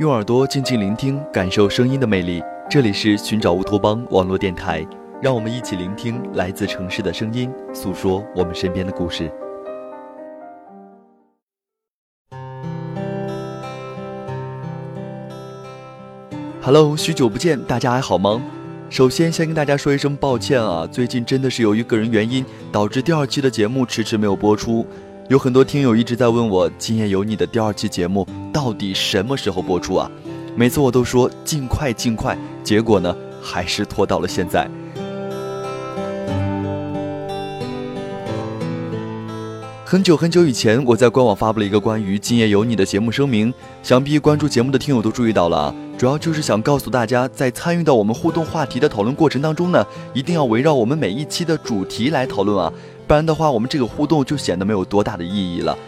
用耳朵静静聆听，感受声音的魅力。这里是寻找乌托邦网络电台，让我们一起聆听来自城市的声音，诉说我们身边的故事。Hello， 许久不见，大家还好吗？首先先跟大家说一声抱歉啊，最近真的是由于个人原因，导致第二期的节目迟迟没有播出。有很多听友一直在问我，今夜有你的第二期节目到底什么时候播出啊？每次我都说尽快尽快，结果呢还是拖到了现在。很久很久以前，我在官网发布了一个关于今夜有你的节目声明，想必关注节目的听友都注意到了啊。主要就是想告诉大家，在参与到我们互动话题的讨论过程当中呢，一定要围绕我们每一期的主题来讨论啊，不然的话我们这个互动就显得没有多大的意义了。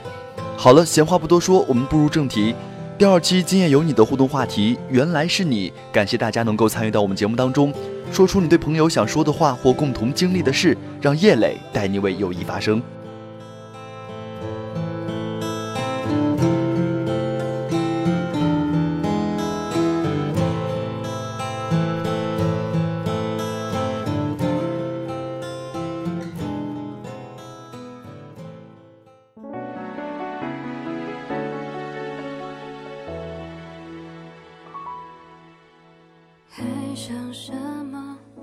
好了，闲话不多说，我们步入正题。第二期今夜有你的互动话题原来是你，感谢大家能够参与到我们节目当中，说出你对朋友想说的话或共同经历的事，让叶磊带你为友谊发声。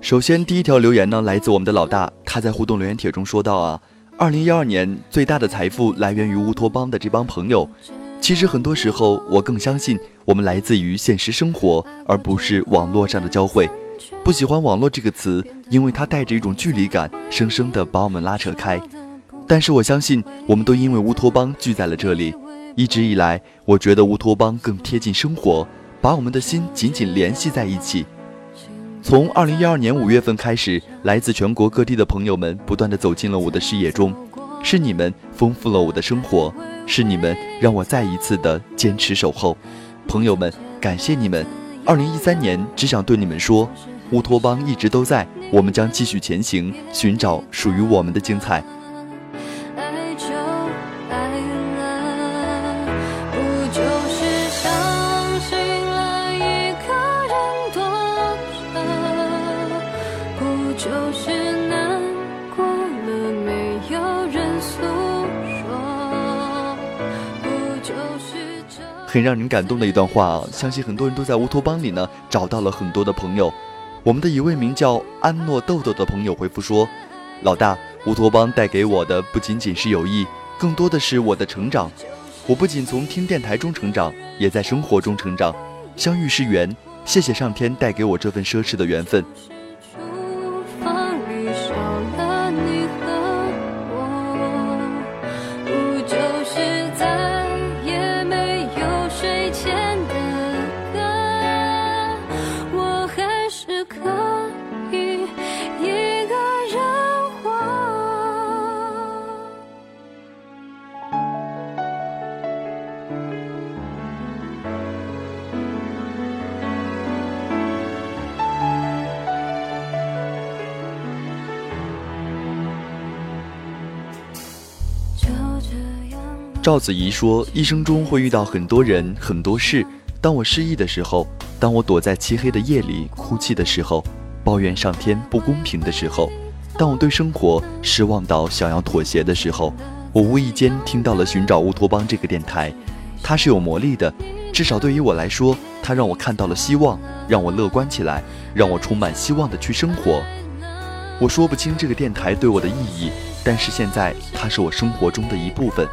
首先第一条留言呢，来自我们的老大，他在互动留言帖中说到啊，2012年最大的财富来源于乌托邦的这帮朋友。其实很多时候我更相信我们来自于现实生活，而不是网络上的交汇。不喜欢网络这个词，因为它带着一种距离感，生生地把我们拉扯开。但是我相信我们都因为乌托邦聚在了这里。一直以来我觉得乌托邦更贴近生活，把我们的心紧紧联系在一起。从2012年5月份开始，来自全国各地的朋友们不断地走进了我的视野中，是你们丰富了我的生活，是你们让我再一次的坚持守候。朋友们，感谢你们！2013年只想对你们说，乌托邦一直都在，我们将继续前行，寻找属于我们的精彩。很让人感动的一段话啊，相信很多人都在乌托邦里呢找到了很多的朋友。我们的一位名叫安诺豆豆的朋友回复说，老大，乌托邦带给我的不仅仅是友谊，更多的是我的成长。我不仅从听电台中成长，也在生活中成长，相遇是缘，谢谢上天带给我这份奢侈的缘分。赵子怡说，一生中会遇到很多人很多事，当我失意的时候，当我躲在漆黑的夜里哭泣的时候，抱怨上天不公平的时候，当我对生活失望到想要妥协的时候，我无意间听到了寻找乌托邦这个电台。它是有魔力的，至少对于我来说，它让我看到了希望，让我乐观起来，让我充满希望的去生活。我说不清这个电台对我的意义，但是现在它是我生活中的一部分。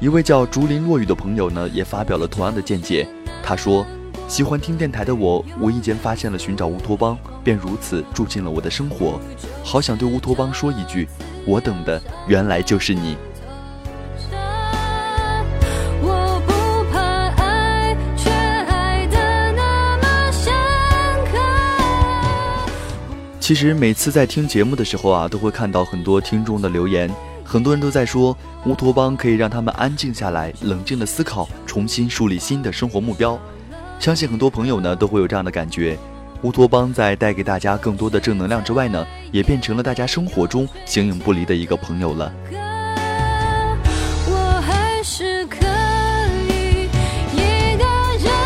一位叫竹林落雨的朋友呢，也发表了同样的见解。他说，喜欢听电台的我，无意间发现了寻找乌托邦，便如此住进了我的生活。好想对乌托邦说一句，我等的原来就是你。其实每次在听节目的时候啊，都会看到很多听众的留言，很多人都在说乌托邦可以让他们安静下来，冷静的思考，重新树立新的生活目标。相信很多朋友呢都会有这样的感觉，乌托邦在带给大家更多的正能量之外呢，也变成了大家生活中形影不离的一个朋友了。我还是可以一个人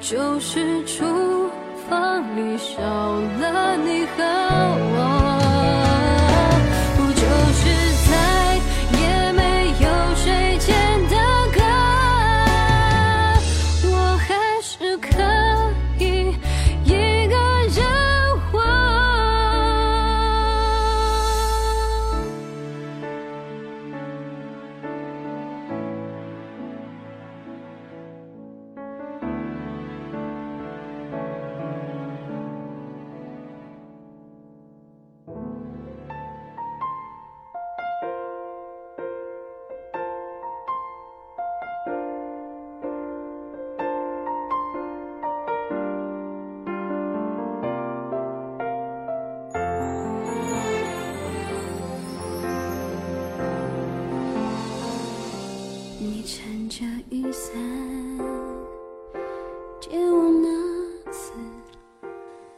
就是厨房里少了你和我，撑着雨伞借我那次。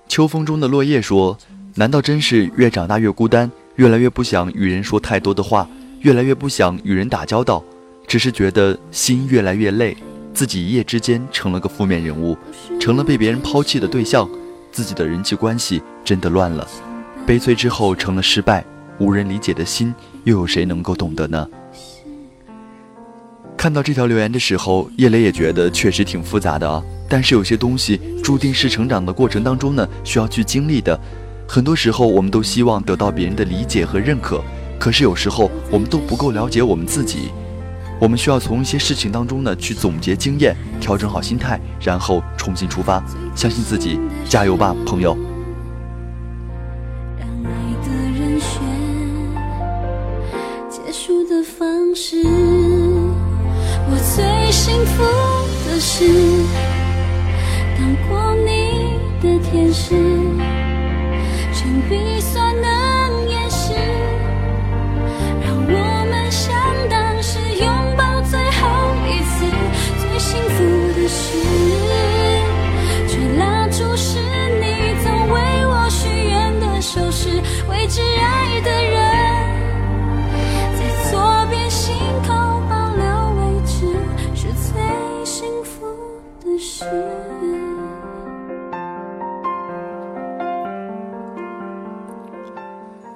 秋风中的落叶说，难道真是越长大越孤单，越来越不想与人说太多的话，越来越不想与人打交道，只是觉得心越来越累，自己一夜之间成了个负面人物，成了被别人抛弃的对象，自己的人际关系真的乱了，悲催之后成了失败，无人理解的心又有谁能够懂得呢？看到这条留言的时候，叶磊也觉得确实挺复杂的啊，但是有些东西注定是成长的过程当中呢需要去经历的。很多时候我们都希望得到别人的理解和认可，可是有时候我们都不够了解我们自己，我们需要从一些事情当中呢去总结经验，调整好心态，然后重新出发，相信自己，加油吧朋友。让爱的人选结束的方式，我最幸福的是当过你的天使，真比算能掩饰，让我们像当时拥抱最后一次。最幸福的是却拉住是你曾为我许愿的手势，为挚爱的人在左边心口是。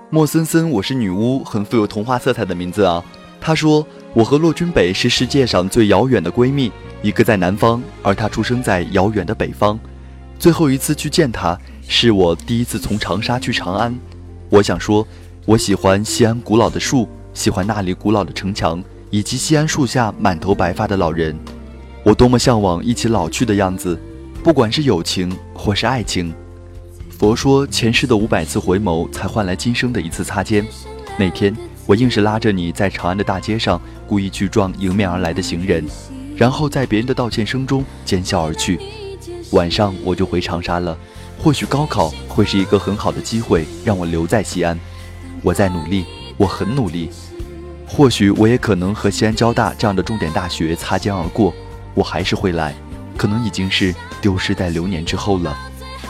莫森森，我是女巫，很富有童话色彩的名字啊。她说，我和骆君北是世界上最遥远的闺蜜，一个在南方，而她出生在遥远的北方。最后一次去见她，是我第一次从长沙去长安。我想说，我喜欢西安古老的树，喜欢那里古老的城墙，以及西安树下满头白发的老人。我多么向往一起老去的样子，不管是友情或是爱情。佛说前世的500次回眸才换来今生的一次擦肩，那天我硬是拉着你在长安的大街上故意去撞迎面而来的行人，然后在别人的道歉声中尖笑而去。晚上我就回长沙了，或许高考会是一个很好的机会让我留在西安，我在努力，我很努力，或许我也可能和西安交大这样的重点大学擦肩而过，我还是会来，可能已经是丢失在流年之后了。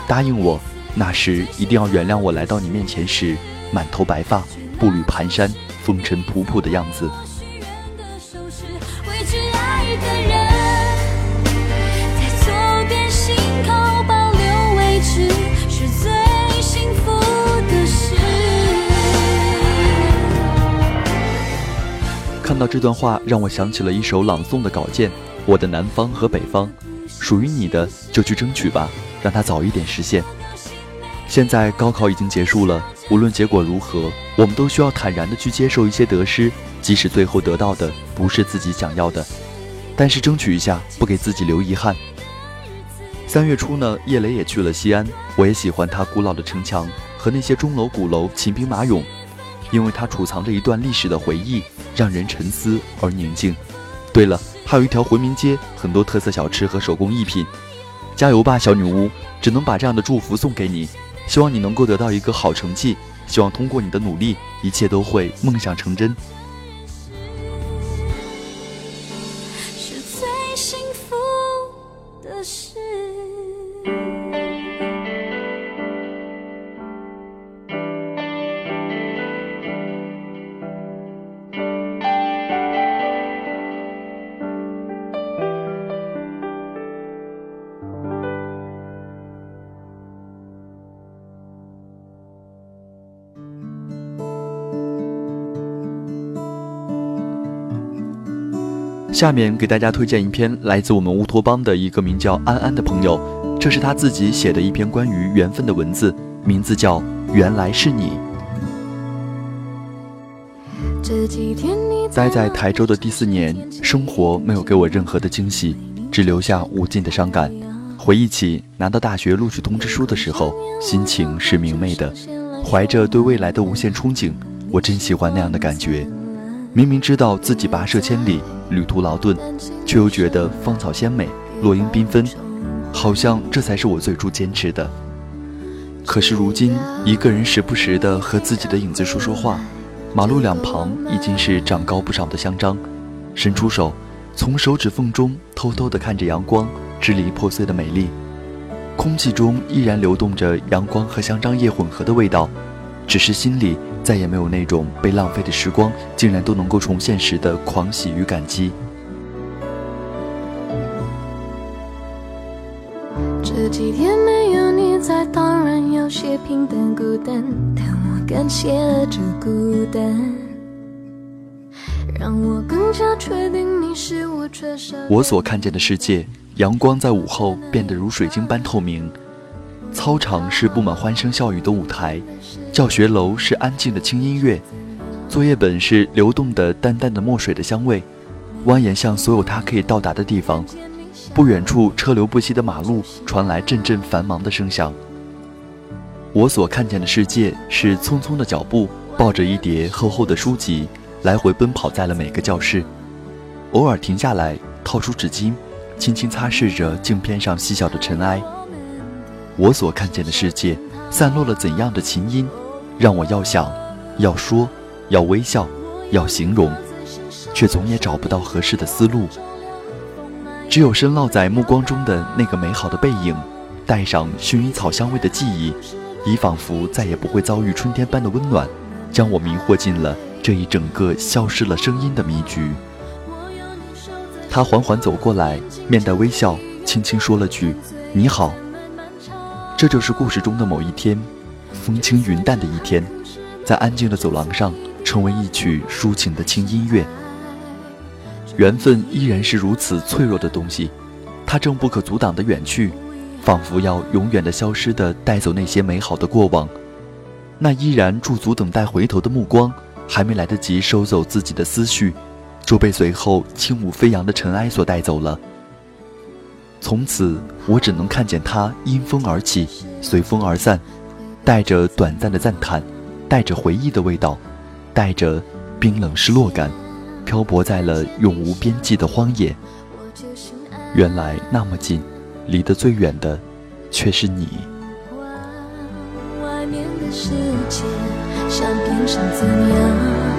答应我，那时一定要原谅我来到你面前时满头白发，步履蹒跚，风尘仆仆的样子。看到这段话，让我想起了一首朗诵的稿件，我的南方和北方，属于你的就去争取吧，让它早一点实现。现在高考已经结束了，无论结果如何，我们都需要坦然地去接受一些得失，即使最后得到的不是自己想要的，但是争取一下，不给自己留遗憾。3月初呢，叶磊也去了西安，我也喜欢他古老的城墙和那些钟楼鼓楼秦兵马俑，因为它储藏着一段历史的回忆，让人沉思而宁静。对了，还有一条回民街，很多特色小吃和手工艺品。加油吧，小女巫，只能把这样的祝福送给你，希望你能够得到一个好成绩，希望通过你的努力，一切都会梦想成真。是最幸福的事。下面给大家推荐一篇来自我们乌托邦的一个名叫安安的朋友，这是他自己写的一篇关于缘分的文字，名字叫《原来是你》。待在台州的第4年，生活没有给我任何的惊喜，只留下无尽的伤感。回忆起拿到大学录取通知书的时候，心情是明媚的，怀着对未来的无限憧憬，我真喜欢那样的感觉。明明知道自己跋涉千里，旅途劳顿，却又觉得芳草鲜美，落英缤纷，好像这才是我最初坚持的。可是如今，一个人时不时地和自己的影子说说话。马路两旁已经是长高不少的香樟，伸出手，从手指缝中偷偷地看着阳光支离破碎的美丽。空气中依然流动着阳光和香樟叶混合的味道，只是心里再也没有那种被浪费的时光竟然都能够重现时的狂喜与感激。这几天没有你在，当然有些平淡孤单，但我感谢这孤单，让我更加确定你是我缺少。我所看见的世界，阳光在午后变得如水晶般透明，操场是布满欢声笑语的舞台，教学楼是安静的轻音乐，作业本是流动的淡淡的墨水的香味，蜿蜒向所有它可以到达的地方。不远处车流不息的马路传来阵阵繁忙的声响。我所看见的世界是匆匆的脚步抱着一叠厚厚的书籍来回奔跑在了每个教室，偶尔停下来掏出纸巾轻轻擦拭着镜片上细小的尘埃。我所看见的世界散落了怎样的琴音，让我要想要说要微笑要形容，却总也找不到合适的思路。只有深烙在目光中的那个美好的背影，带上薰衣草香味的记忆，已仿佛再也不会遭遇春天般的温暖，将我迷惑进了这一整个消失了声音的迷局。他缓缓走过来，面带微笑，轻轻说了句你好。这就是故事中的某一天，风轻云淡的一天，在安静的走廊上成为一曲抒情的轻音乐。缘分依然是如此脆弱的东西，它正不可阻挡地远去，仿佛要永远地消失地带走那些美好的过往。那依然驻足等待回头的目光，还没来得及收走自己的思绪，就被随后轻舞飞扬的尘埃所带走了。从此我只能看见它因风而起，随风而散，带着短暂的赞叹，带着回忆的味道，带着冰冷失落感，漂泊在了永无边际的荒野。原来那么近，离得最远的却是你。外面的世界像片山怎样